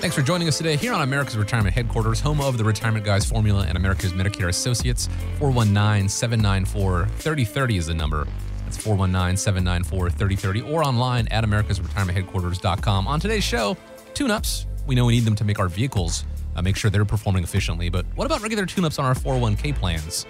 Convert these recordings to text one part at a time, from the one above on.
Thanks for joining us today here on America's Retirement Headquarters, home of the Retirement Guys Formula and America's Medicare Associates. 419-794-3030 is the number. That's 419-794-3030 or online at americasretirementheadquarters.com. On today's show, tune-ups. We know we need them to make our vehicles, make sure they're performing efficiently. But what about regular tune-ups on our 401k plans?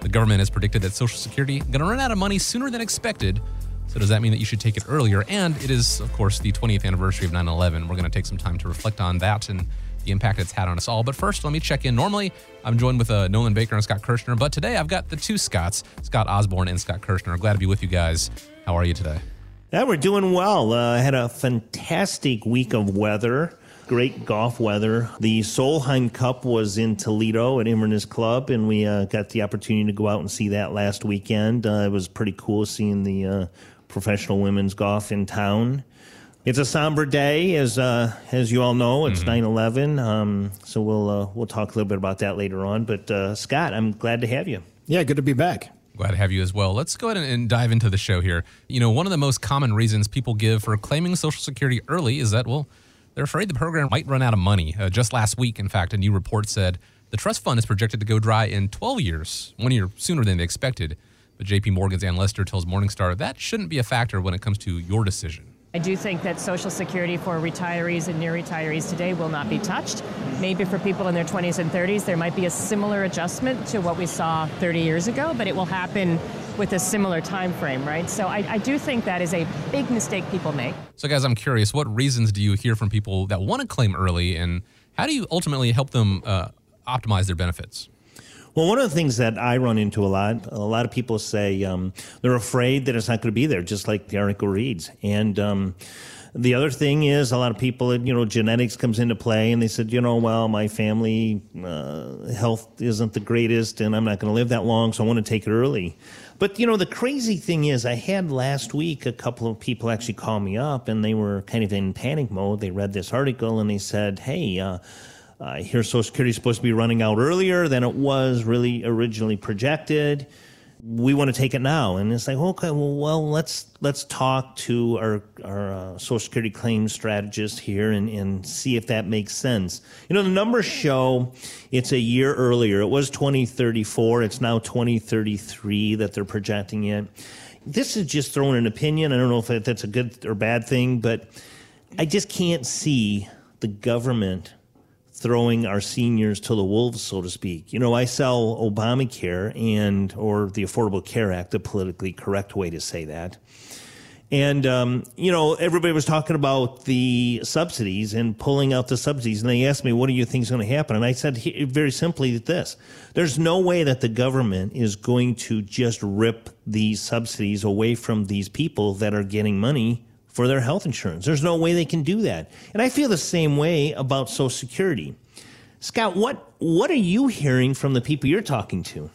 The government has predicted that Social Security is going to run out of money sooner than expected. So does that mean that you should take it earlier? And it is, of course, the 20th anniversary of 9/11. We're going to take some time to reflect on that and the impact it's had on us all. But first, let me check in. Normally, I'm joined with Nolan Baker and Scott Kirshner, but today I've got the two Scotts, Scott Osborne and Scott Kirshner. Glad to be with you guys. How are you today? Yeah, we're doing well. I had a fantastic week of weather, great golf weather. The Solheim Cup was in Toledo at Inverness Club, and we got the opportunity to go out and see that last weekend. It was pretty cool seeing the professional women's golf in town. It's a somber day, as you all know. It's 9/11, so we'll talk a little bit about that later on. But Scott, I'm glad to have you. Yeah, good to be back. Glad to have you as well. Let's go ahead and dive into the show here. You know, one of the most common reasons people give for claiming Social Security early is that, well, they're afraid the program might run out of money. Just last week, in fact, a new report said the trust fund is projected to go dry in 12 years, 1 year sooner than they expected. But JP Morgan's Ann Lester tells Morningstar that shouldn't be a factor when it comes to your decision. I do think that Social Security for retirees and near retirees today will not be touched. Maybe for people in their 20s and 30s, there might be a similar adjustment to what we saw 30 years ago, but it will happen with a similar time frame, right? So I do think that is a big mistake people make. So guys, I'm curious, what reasons do you hear from people that want to claim early, and how do you ultimately help them optimize their benefits? Well, one of the things that I run into a lot of people say they're afraid that it's not going to be there, just like the article reads. And the other thing is a lot of people, you know, genetics comes into play, and they said, you know, well, my family health isn't the greatest and I'm not going to live that long, so I want to take it early. But, you know, the crazy thing is I had last week a couple of people actually call me up, and they were kind of in panic mode. They read this article and they said, hey, I hear Social Security is supposed to be running out earlier than it was really originally projected. We want to take it now. And it's like, okay, well, let's talk to our Social Security claims strategist here and see if that makes sense. You know, the numbers show it's a year earlier. It was 2034. It's now 2033 that they're projecting it. This is just throwing an opinion. I don't know if that's a good or bad thing, but I just can't see the government throwing our seniors to the wolves, so to speak. You know, I sell Obamacare or the Affordable Care Act, the politically correct way to say that. And, you know, everybody was talking about the subsidies and pulling out the subsidies. And they asked me, what do you think is going to happen? And I said very simply this: there's no way that the government is going to just rip these subsidies away from these people that are getting money for their health insurance. There's no way they can do that. And I feel the same way about Social Security. Scott, what are you hearing from the people you're talking to?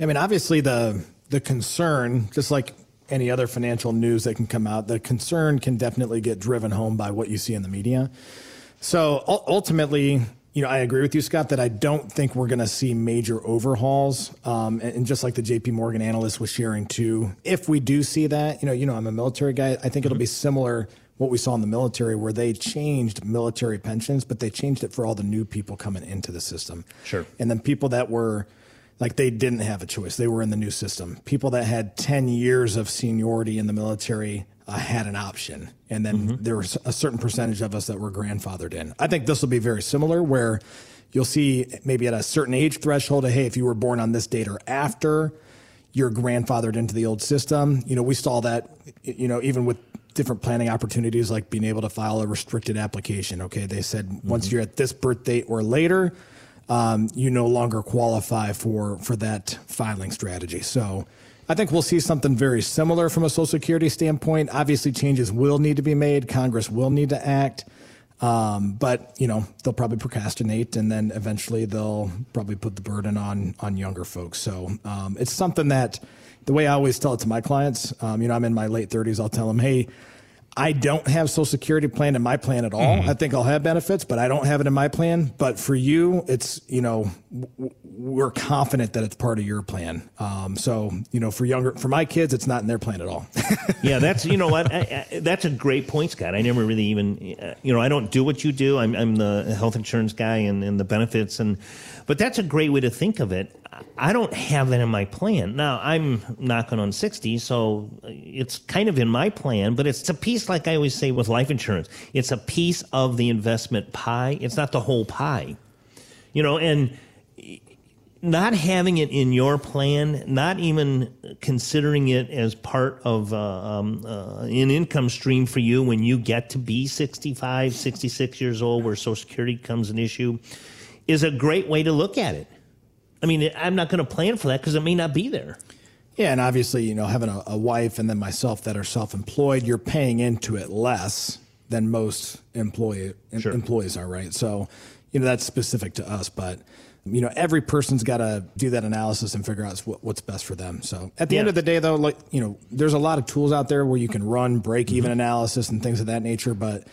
I mean, obviously the concern, just like any other financial news that can come out, the concern can definitely get driven home by what you see in the media. So ultimately, you know, I agree with you, Scott, that I don't think we're going to see major overhauls. And just like the JP Morgan analyst was sharing too, if we do see that, you know, I'm a military guy. I think it'll be similar what we saw in the military, where they changed military pensions, but they changed it for all the new people coming into the system. Sure. And then people that were like, they didn't have a choice. They were in the new system. People that had 10 years of seniority in the military had an option, and then there was a certain percentage of us that were grandfathered in. I think this will be very similar, where you'll see maybe at a certain age threshold, hey, if you were born on this date or after, you're grandfathered into the old system. You know, we saw that, you know, even with different planning opportunities, like being able to file a restricted application. Okay, they said once you're at this birth date or later, you no longer qualify for that filing strategy. So I think we'll see something very similar from a Social Security standpoint. Obviously, changes will need to be made. Congress will need to act. But, you know, they'll probably procrastinate, and then eventually they'll probably put the burden on younger folks. So it's something that, the way I always tell it to my clients, you know, I'm in my late 30s, I'll tell them, hey, I don't have Social Security plan in my plan at all. Mm-hmm. I think I'll have benefits, but I don't have it in my plan. But for you, it's, you know, we're confident that it's part of your plan. So, you know, for my kids, it's not in their plan at all. Yeah, that's, you know what, that's a great point, Scott. I never really even, you know, I don't do what you do. I'm the health insurance guy and the benefits, but that's a great way to think of it. I don't have that in my plan. Now, I'm knocking on 60, so it's kind of in my plan, but it's a piece, like I always say with life insurance, it's a piece of the investment pie. It's not the whole pie. You know, and not having it in your plan, not even considering it as part of an income stream for you when you get to be 65, 66 years old, where Social Security becomes an issue, is a great way to look at it. I mean, I'm not going to plan for that because it may not be there. Yeah, and obviously, you know, having a wife and then myself that are self-employed, you're paying into it less than most employees are, right? So, you know, that's specific to us, but, you know, every person's got to do that analysis and figure out what's best for them. So at the end of the day, though, like, you know, there's a lot of tools out there where you can run break-even analysis and things of that nature, but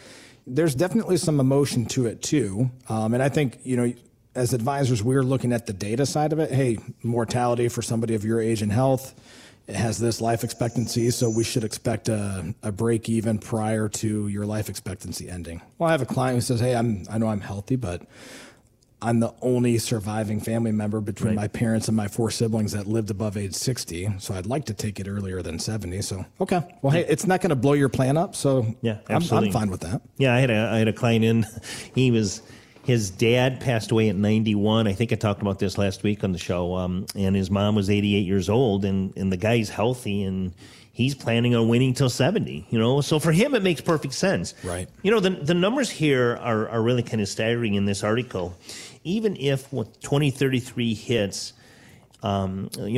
there's definitely some emotion to it too. And I think, you know, as advisors, we're looking at the data side of it. Hey, mortality for somebody of your age and health, it has this life expectancy, so we should expect a break even prior to your life expectancy ending. Well, I have a client who says, hey, I know I'm healthy, but I'm the only surviving family member between my parents and my 4 siblings that lived above age 60. So I'd like to take it earlier than 70. So, okay. Well, hey, it's not going to blow your plan up. So yeah, I'm fine with that. Yeah. I had a client in, his dad passed away at 91. I think I talked about this last week on the show. And his mom was 88 years old, and the guy's healthy, and he's planning on waiting till 70, you know? So for him, it makes perfect sense. Right. You know, the numbers here are really kind of staggering in this article. Even if 2033 hits, you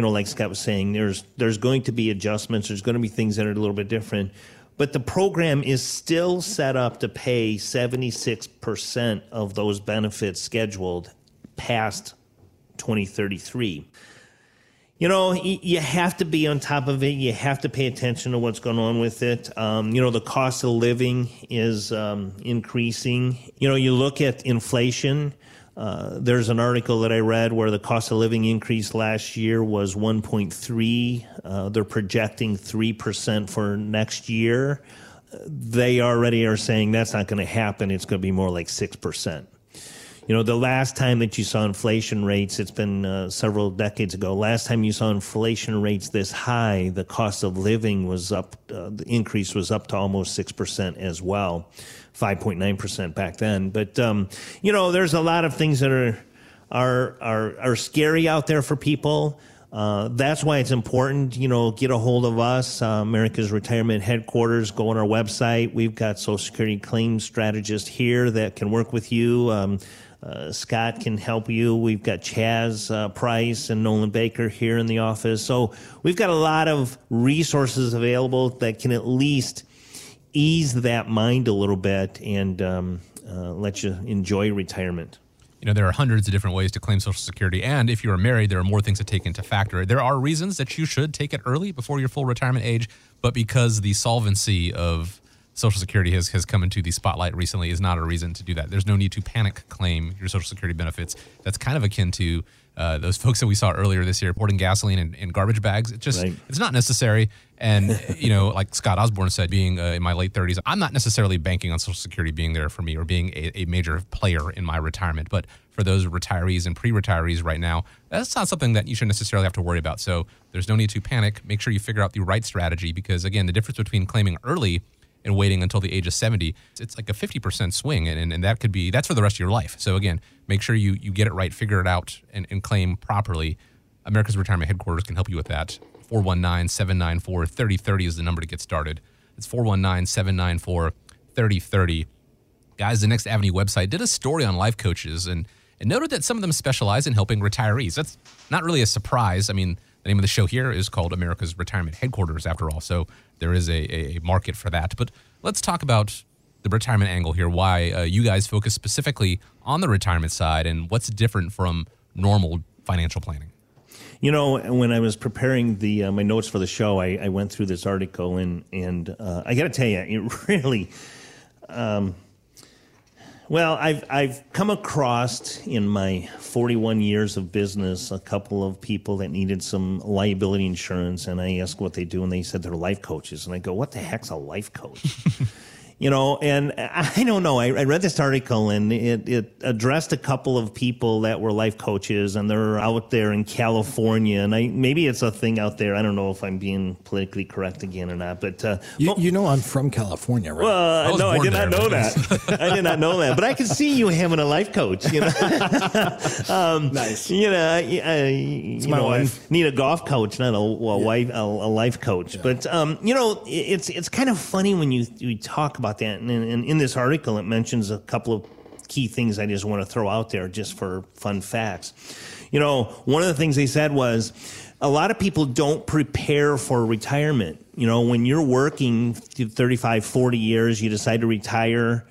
know, like Scott was saying, there's going to be adjustments. There's going to be things that are a little bit different. But the program is still set up to pay 76% of those benefits scheduled past 2033. You know, you have to be on top of it. You have to pay attention to what's going on with it. You know, the cost of living is increasing. You know, you look at inflation. There's an article that I read where the cost of living increase last year was 1.3%. They're projecting 3% for next year. They already are saying that's not going to happen. It's going to be more like 6%. You know, the last time that you saw inflation rates, it's been several decades ago. Last time you saw inflation rates this high, the cost of living was up. The increase was up to almost 6% as well. 5.9% back then. But, you know, there's a lot of things that are scary out there for people. That's why it's important, you know, get a hold of us, America's Retirement Headquarters. Go on our website. We've got Social Security claim strategists here that can work with you. Scott can help you. We've got Chaz Price and Nolan Baker here in the office. So we've got a lot of resources available that can at least ease that mind a little bit and let you enjoy retirement. You know, there are hundreds of different ways to claim Social Security. And if you are married, there are more things to take into factor. There are reasons that you should take it early before your full retirement age. But because the solvency of Social Security has come into the spotlight recently is not a reason to do that. There's no need to panic claim your Social Security benefits. That's kind of akin to those folks that we saw earlier this year pouring gasoline in garbage bags. It just, it's not necessary. And, you know, like Scott Osborne said, being in my late 30s, I'm not necessarily banking on Social Security being there for me or being a major player in my retirement. But for those retirees and pre-retirees right now, that's not something that you should necessarily have to worry about. So there's no need to panic. Make sure you figure out the right strategy, because, again, the difference between claiming early and waiting until the age of 70, it's like a 50% swing. And that could be, that's for the rest of your life. So again, make sure you get it right, figure it out, and claim properly. America's Retirement Headquarters can help you with that. 419-794-3030 is the number to get started. It's 419-794-3030. Guys, the Next Avenue website did a story on life coaches and noted that some of them specialize in helping retirees. That's not really a surprise. I mean, the name of the show here is called America's Retirement Headquarters, after all. So there is a market for that. But let's talk about the retirement angle here, why you guys focus specifically on the retirement side and what's different from normal financial planning. You know, when I was preparing the my notes for the show, I went through this article, and I got to tell you, it really, I've come across in my 41 years of business a couple of people that needed some liability insurance, and I asked what they do, and they said they're life coaches, and I go, what the heck's a life coach? You know, and I don't know. I read this article, and it addressed a couple of people that were life coaches, and they're out there in California. And maybe it's a thing out there. I don't know if I'm being politically correct again or not. But you know, I'm from California, right? Well, no, I did not know that. I did not know that. But I can see you having a life coach. You know, nice. You know, I need a golf coach, not a life coach. Yeah. But you know, it's kind of funny when you talk about that. And in this article, it mentions a couple of key things I just want to throw out there just for fun facts. You know, one of the things they said was a lot of people don't prepare for retirement. You know, when you're working 35, 40 years, you decide to retire.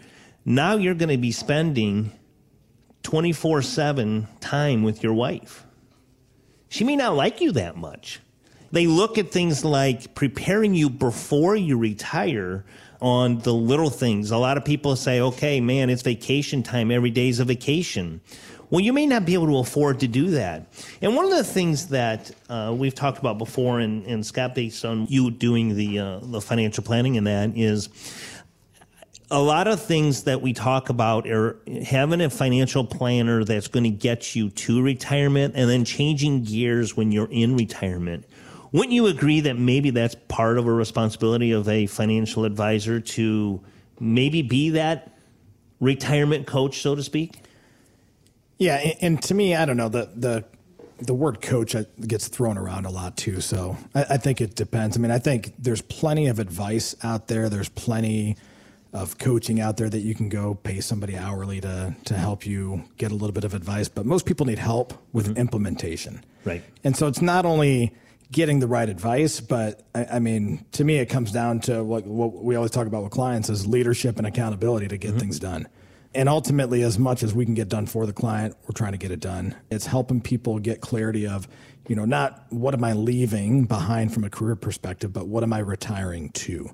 Now you're going to be spending 24/7 time with your wife. She may not like you that much. They look at things like preparing you before you retire on the little things. A lot of people say, okay, man, it's vacation time. Every day's a vacation. Well, you may not be able to afford to do that. And one of the things that we've talked about before, and Scott, based on you doing the financial planning and that, is a lot of things that we talk about are having a financial planner that's going to get you to retirement and then changing gears when you're in retirement. Wouldn't you agree that maybe that's part of a responsibility of a financial advisor to maybe be that retirement coach, so to speak? Yeah, and to me, I don't know, the word coach gets thrown around a lot too, so I think it depends. I mean, I think there's plenty of advice out there. There's plenty of coaching out there that you can go pay somebody hourly to help you get a little bit of advice, but most people need help with implementation. Right. And so it's not only getting the right advice, but I mean, to me, it comes down to what we always talk about with clients is leadership and accountability to get things done. And ultimately, as much as we can get done for the client, we're trying to get it done. It's helping people get clarity of, you know, not what am I leaving behind from a career perspective, but what am I retiring to?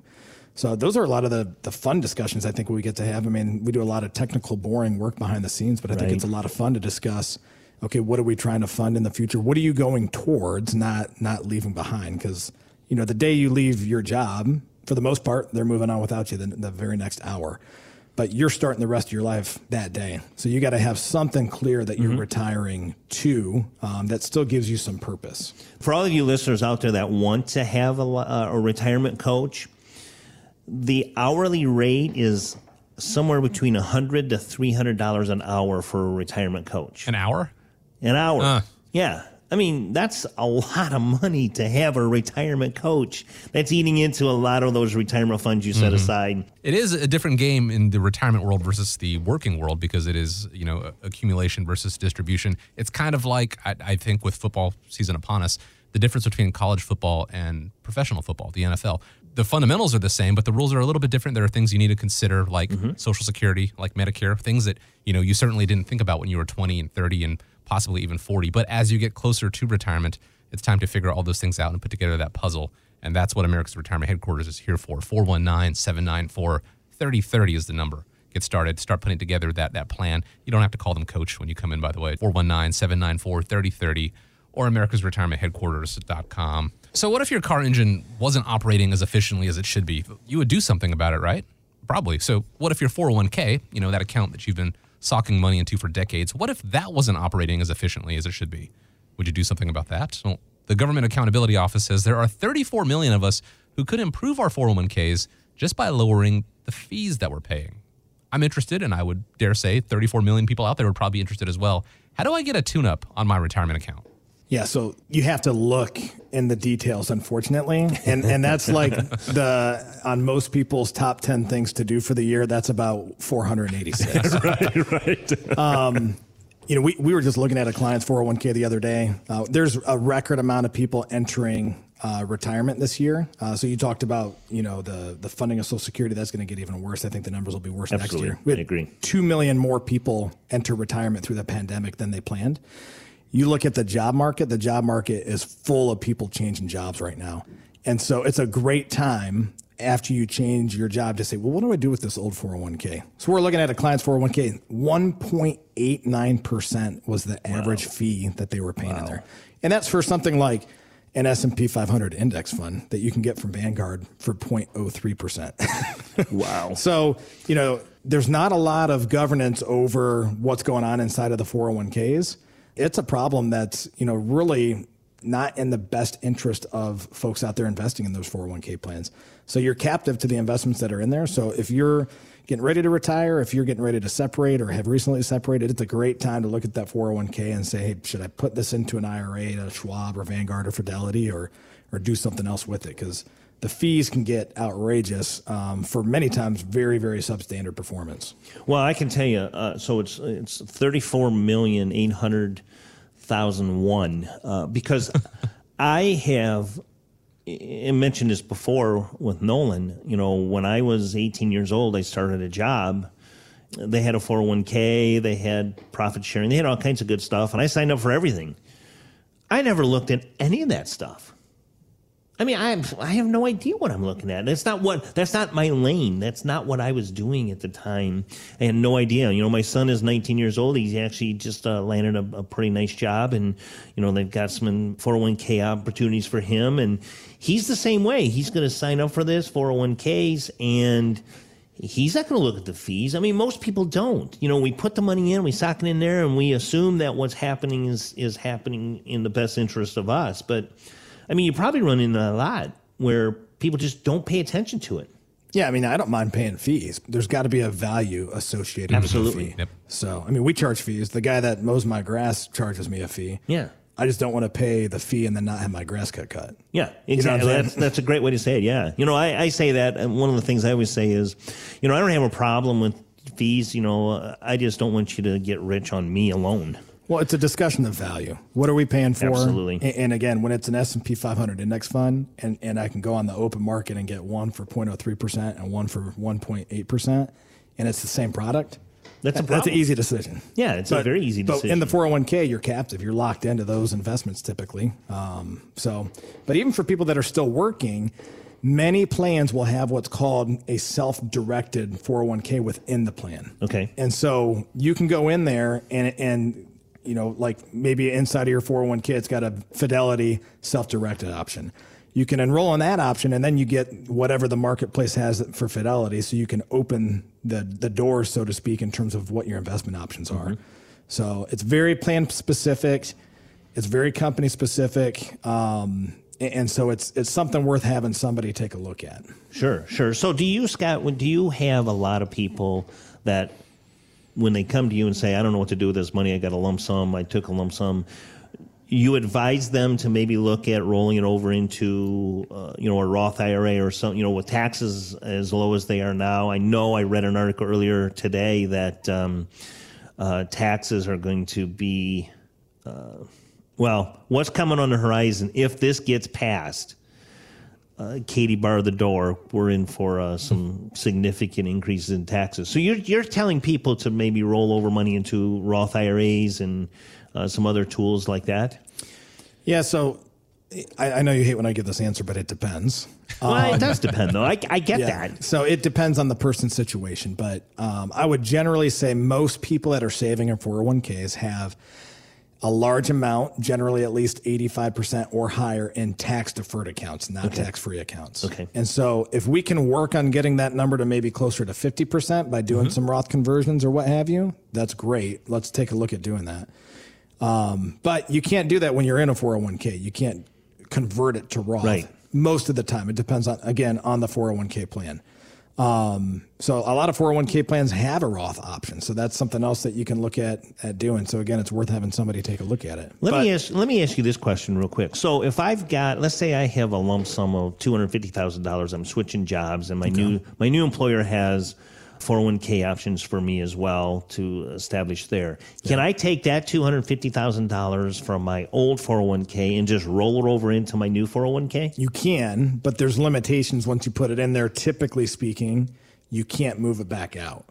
So those are a lot of the fun discussions I think we get to have. I mean, we do a lot of technical, boring work behind the scenes, but I think it's a lot of fun to discuss, okay, what are we trying to fund in the future? What are you going towards, not leaving behind? Because, you know, the day you leave your job, for the most part, they're moving on without you the very next hour. But you're starting the rest of your life that day. So you got to have something clear that you're retiring to that still gives you some purpose. For all of you listeners out there that want to have a retirement coach, the hourly rate is somewhere between $100 to $300 an hour for a retirement coach. An hour? An hour. Yeah. I mean, that's a lot of money to have a retirement coach. That's eating into a lot of those retirement funds you set aside. It is a different game in the retirement world versus the working world because it is, you know, accumulation versus distribution. It's kind of like, I think, with football season upon us, the difference between college football and professional football, the NFL. The fundamentals are the same, but the rules are a little bit different. There are things you need to consider, like Social Security, like Medicare, things that, you know, you certainly didn't think about when you were 20 and 30 and possibly even 40. But as you get closer to retirement, it's time to figure all those things out and put together that puzzle. And that's what America's Retirement Headquarters is here for. 419-794-3030 is the number. Get started. Start putting together that plan. You don't have to call them coach when you come in, by the way. 419-794-3030 or americasretirementheadquarters.com. So what if your car engine wasn't operating as efficiently as it should be? You would do something about it, right? Probably. So what if your 401k, you know, that account that you've been socking money into for decades, what if that wasn't operating as efficiently as it should be? Would you do something about that? Well, the Government Accountability Office says there are 34 million of us who could improve our 401ks just by lowering the fees that we're paying. I'm interested, and I would dare say 34 million people out there would probably be interested as well. How do I get a tune-up on my retirement account? Yeah, so you have to look in the details, unfortunately. And that's like on most people's top 10 things to do for the year, that's about 486. Right. You know, we were just looking at a client's 401k the other day. There's a record amount of people entering retirement this year. So you talked about, the funding of Social Security. That's going to get even worse. I think the numbers will be worse Absolutely. Next year. I agree. 2 million more people enter retirement through the pandemic than they planned. You look at the job market is full of people changing jobs right now. And so it's a great time after you change your job to say, well, what do I do with this old 401k? So we're looking at a client's 401k. 1.89% was the average fee that they were paying in there. And that's for something like an S&P 500 index fund that you can get from Vanguard for 0.03%. Wow. So, there's not a lot of governance over what's going on inside of the 401ks. It's a problem that's, really not in the best interest of folks out there investing in those 401k plans. So you're captive to the investments that are in there. So if you're getting ready to retire, if you're getting ready to separate or have recently separated, it's a great time to look at that 401k and say, hey, should I put this into an IRA, a Schwab or Vanguard or Fidelity or do something else with it? Because the fees can get outrageous for many times very, very substandard performance. Well, I can tell you, so it's 34,800,001 because I have mentioned this before with Nolan. When I was 18 years old, I started a job. They had a 401k, they had profit sharing, they had all kinds of good stuff, and I signed up for everything. I never looked at any of that stuff. I mean, I have no idea what I'm looking at. That's not my lane. That's not what I was doing at the time. I had no idea. My son is 19 years old. He's actually just landed a pretty nice job, and they've got some 401k opportunities for him. And he's the same way. He's going to sign up for this 401ks, and he's not going to look at the fees. I mean, most people don't. We put the money in, we sock it in there, and we assume that what's happening is happening in the best interest of us, but. I mean, you probably run into a lot where people just don't pay attention to it. Yeah, I mean, I don't mind paying fees. There's got to be a value associated Absolutely. With the fee. Yep. So, I mean, we charge fees. The guy that mows my grass charges me a fee. Yeah. I just don't want to pay the fee and then not have my grass cut. Yeah, exactly. That's a great way to say it, yeah. I say that, and one of the things I always say is, I don't have a problem with fees. I just don't want you to get rich on me alone. Well, it's a discussion of value. What are we paying for? Absolutely. And again, when it's an S&P 500 index fund, and I can go on the open market and get one for 0.03% and one for 1.8%, and it's the same product, that's an easy decision. Yeah, a very easy decision. But in the 401k, you're captive. You're locked into those investments typically. But even for people that are still working, many plans will have what's called a self-directed 401k within the plan. Okay. And so you can go in there and like maybe inside of your 401k, it's got a Fidelity self-directed option. You can enroll in that option, and then you get whatever the marketplace has for Fidelity, so you can open the door, so to speak, in terms of what your investment options are. Mm-hmm. So it's very plan-specific. It's very company-specific. And so it's something worth having somebody take a look at. Sure. So do you, Scott, have a lot of people that – when they come to you and say, I don't know what to do with this money, I got a lump sum, I took a lump sum, you advise them to maybe look at rolling it over into, a Roth IRA or something, with taxes as low as they are now. I know I read an article earlier today that taxes are going to be, what's coming on the horizon if this gets passed? Katie barred the door. We're in for some significant increases in taxes. So you're telling people to maybe roll over money into Roth IRAs and some other tools like that? Yeah, so I know you hate when I give this answer, but it depends. Well, it does depend, though. I get that. So it depends on the person's situation. But I would generally say most people that are saving in 401ks have a large amount, generally at least 85% or higher, in tax-deferred accounts, not tax-free accounts. Okay. And so if we can work on getting that number to maybe closer to 50% by doing some Roth conversions or what have you, that's great. Let's take a look at doing that. But you can't do that when you're in a 401k. You can't convert it to Roth most of the time. It depends, on the 401k plan. So a lot of 401k plans have a Roth option. So that's something else that you can look at doing. So again, it's worth having somebody take a look at it. Let me ask you this question real quick. So if I've got, let's say I have a lump sum of $250,000, I'm switching jobs and my new employer has 401k options for me as well to establish there. Yeah. Can I take that $250,000 from my old 401k and just roll it over into my new 401k? You can, but there's limitations once you put it in there. Typically speaking, you can't move it back out.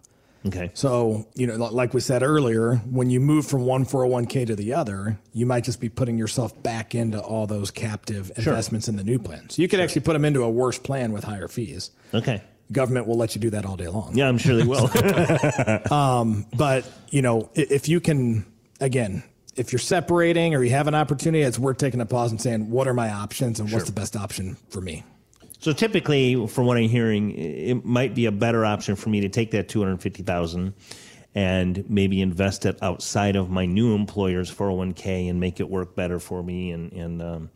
Okay. So, you know, like we said earlier, when you move from one 401k to the other, you might just be putting yourself back into all those captive investments in the new plan. So you could actually put them into a worse plan with higher fees. Okay. Government will let you do that all day long. Yeah, I'm sure they will. But, you know, if you can, again, if you're separating or you have an opportunity, it's worth taking a pause and saying, what are my options and what's the best option for me? So typically, from what I'm hearing, it might be a better option for me to take that $250,000 and maybe invest it outside of my new employer's 401k and make it work better for me and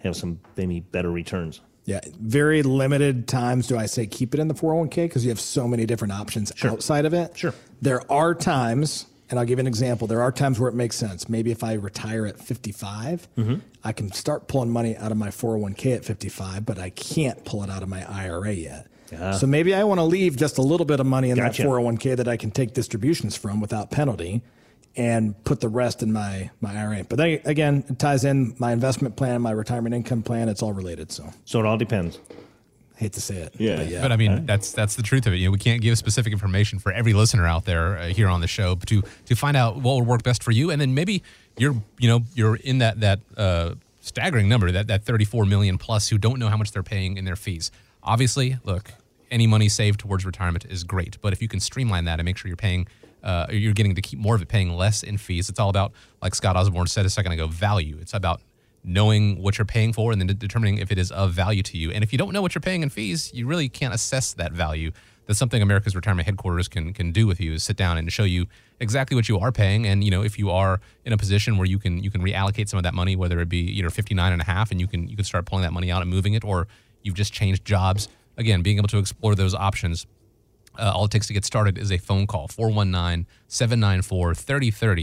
have some maybe better returns. Yeah, very limited times do I say keep it in the 401k because you have so many different options outside of it. Sure. There are times, and I'll give you an example, there are times where it makes sense. Maybe if I retire at 55, I can start pulling money out of my 401k at 55, but I can't pull it out of my IRA yet. So maybe I want to leave just a little bit of money in that 401k that I can take distributions from without penalty and put the rest in my IRA. But then again, it ties in my investment plan, my retirement income plan. It's all related. So it all depends. I hate to say it. Yeah. But I mean, that's the truth of it. You know, we can't give specific information for every listener out there here on the show to find out what would work best for you. And then maybe you're in that staggering number, that 34 million plus who don't know how much they're paying in their fees. Obviously, look, any money saved towards retirement is great. But if you can streamline that and make sure you're paying, you're getting to keep more of it, paying less in fees. It's all about, like Scott Osborne said a second ago, value. It's about knowing what you're paying for and then determining if it is of value to you. And if you don't know what you're paying in fees, you really can't assess that value. That's something America's Retirement Headquarters can do with you, is sit down and show you exactly what you are paying. And, you know, if you are in a position where you can reallocate some of that money, whether it be, you know, 59.5 and you can start pulling that money out and moving it, or you've just changed jobs. Again, being able to explore those options. All it takes to get started is a phone call, 419-794-3030. Or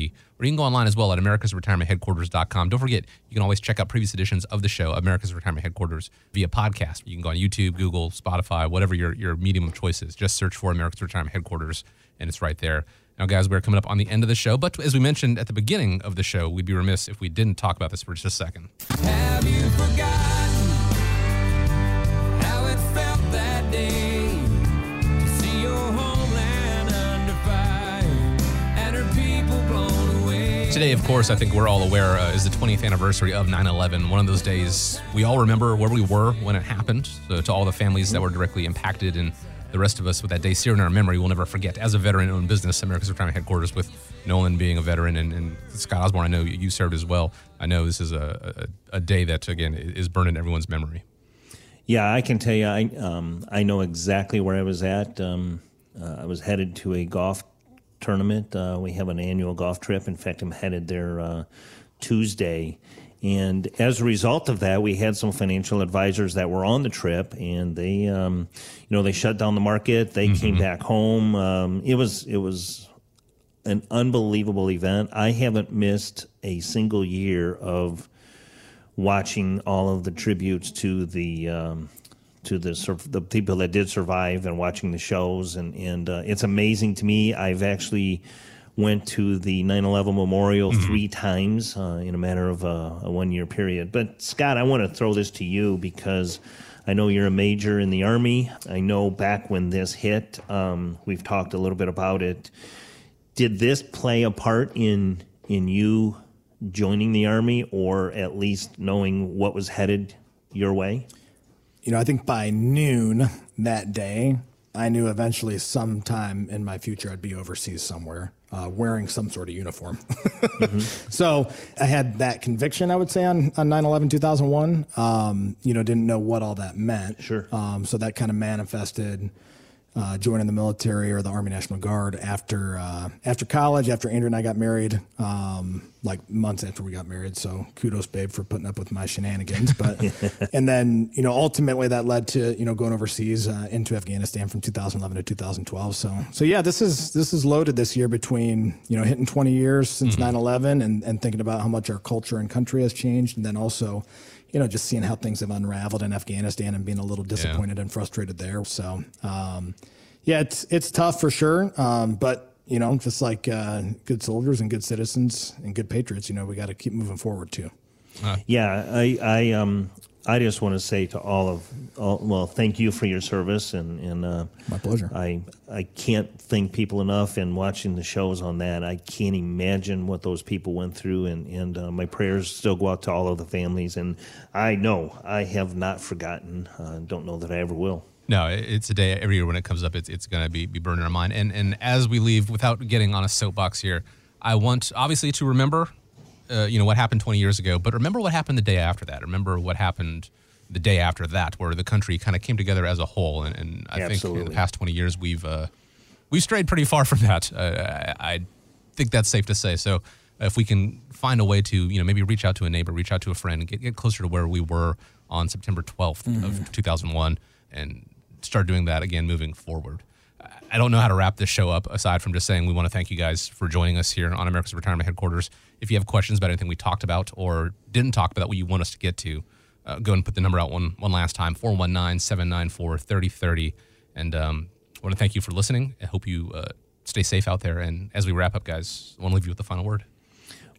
you can go online as well at americasretirementheadquarters.com. Don't forget, you can always check out previous editions of the show, America's Retirement Headquarters, via podcast. You can go on YouTube, Google, Spotify, whatever your medium of choice is. Just search for America's Retirement Headquarters, and it's right there. Now, guys, we're coming up on the end of the show. But as we mentioned at the beginning of the show, we'd be remiss if we didn't talk about this for just a second. Have you forgotten? Today, of course, I think we're all aware, is the 20th anniversary of 9/11. One of those days we all remember where we were when it happened. So to all the families that were directly impacted and the rest of us with that day seared in our memory, we'll never forget. As a veteran-owned business, America's Retirement Headquarters, with Nolan being a veteran and Scott Osborne, I know you served as well. I know this is a day that, again, is burned in everyone's memory. Yeah, I can tell you, I know exactly where I was at. I was headed to a golf tournament. We have an annual golf trip. In fact, I'm headed there Tuesday. And as a result of that, we had some financial advisors that were on the trip, and they, they shut down the market. They came back home. It was an unbelievable event. I haven't missed a single year of watching all of the tributes to the people that did survive and watching the shows. And it's amazing to me. I've actually went to the 9/11 memorial three times in a matter of a one-year period. But, Scott, I want to throw this to you because I know you're a major in the Army. I know back when this hit, we've talked a little bit about it. Did this play a part in you joining the Army, or at least knowing what was headed your way? You know, I think by noon that day, I knew eventually sometime in my future I'd be overseas somewhere wearing some sort of uniform. So I had that conviction, I would say, on 9/11-2001. Didn't know what all that meant. Sure. So that kind of manifested joining the military or the Army National Guard after college, after Andrew and I got married, like months after we got married. So kudos, babe, for putting up with my shenanigans. But and then, you know, ultimately that led to, you know, going overseas into Afghanistan from 2011 to 2012. So yeah, this is loaded this year between, you know, hitting 20 years since 9/11 and thinking about how much our culture and country has changed, and then also, you know, just seeing how things have unraveled in Afghanistan and being a little disappointed and frustrated there. So, Yeah, it's tough for sure. But, you know, just like good soldiers and good citizens and good patriots, you know, we got to keep moving forward too. Yeah, I just want to say to well, thank you for your service, and my pleasure. I can't thank people enough, and watching the shows on that, I can't imagine what those people went through, and my prayers still go out to all of the families, and I know I have not forgotten. Don't know that I ever will. No, it's a day every year when it comes up, it's going to be burned in our mind, and as we leave, without getting on a soapbox here, I want obviously to remember what happened 20 years ago, but remember what happened the day after that. Remember what happened the day after that, where the country kind of came together as a whole. And I think in the past 20 years, we've strayed pretty far from that. I think that's safe to say. So if we can find a way to, maybe reach out to a neighbor, reach out to a friend, get closer to where we were on September 12th of 2001 and start doing that again moving forward. I don't know how to wrap this show up aside from just saying we want to thank you guys for joining us here on America's Retirement Headquarters. If you have questions about anything we talked about or didn't talk about, what you want us to get to, go and put the number out one last time, 419-794-3030. And I want to thank you for listening. I hope you stay safe out there. And as we wrap up, guys, I want to leave you with the final word.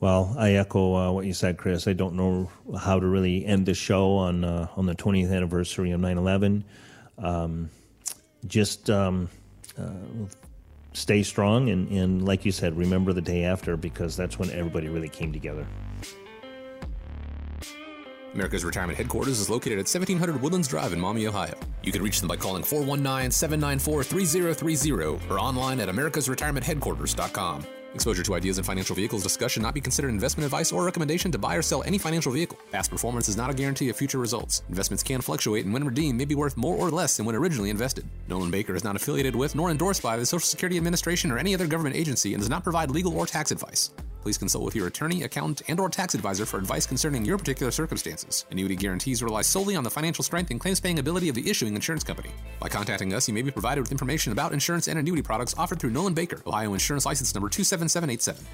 Well, I echo what you said, Chris. I don't know how to really end the show on the 20th anniversary of 9/11. Stay strong and like you said, remember the day after, because that's when everybody really came together. America's Retirement Headquarters is located at 1700 Woodlands Drive in Maumee, Ohio. You can reach them by calling 419-794-3030 or online at americasretirementheadquarters.com. Exposure to ideas and financial vehicles discussed should not be considered investment advice or recommendation to buy or sell any financial vehicle. Past performance is not a guarantee of future results. Investments can fluctuate and when redeemed may be worth more or less than when originally invested. Nolan Baker is not affiliated with nor endorsed by the Social Security Administration or any other government agency and does not provide legal or tax advice. Please consult with your attorney, accountant, and/or tax advisor for advice concerning your particular circumstances. Annuity guarantees rely solely on the financial strength and claims-paying ability of the issuing insurance company. By contacting us, you may be provided with information about insurance and annuity products offered through Nolan Baker, Ohio Insurance License Number 27787.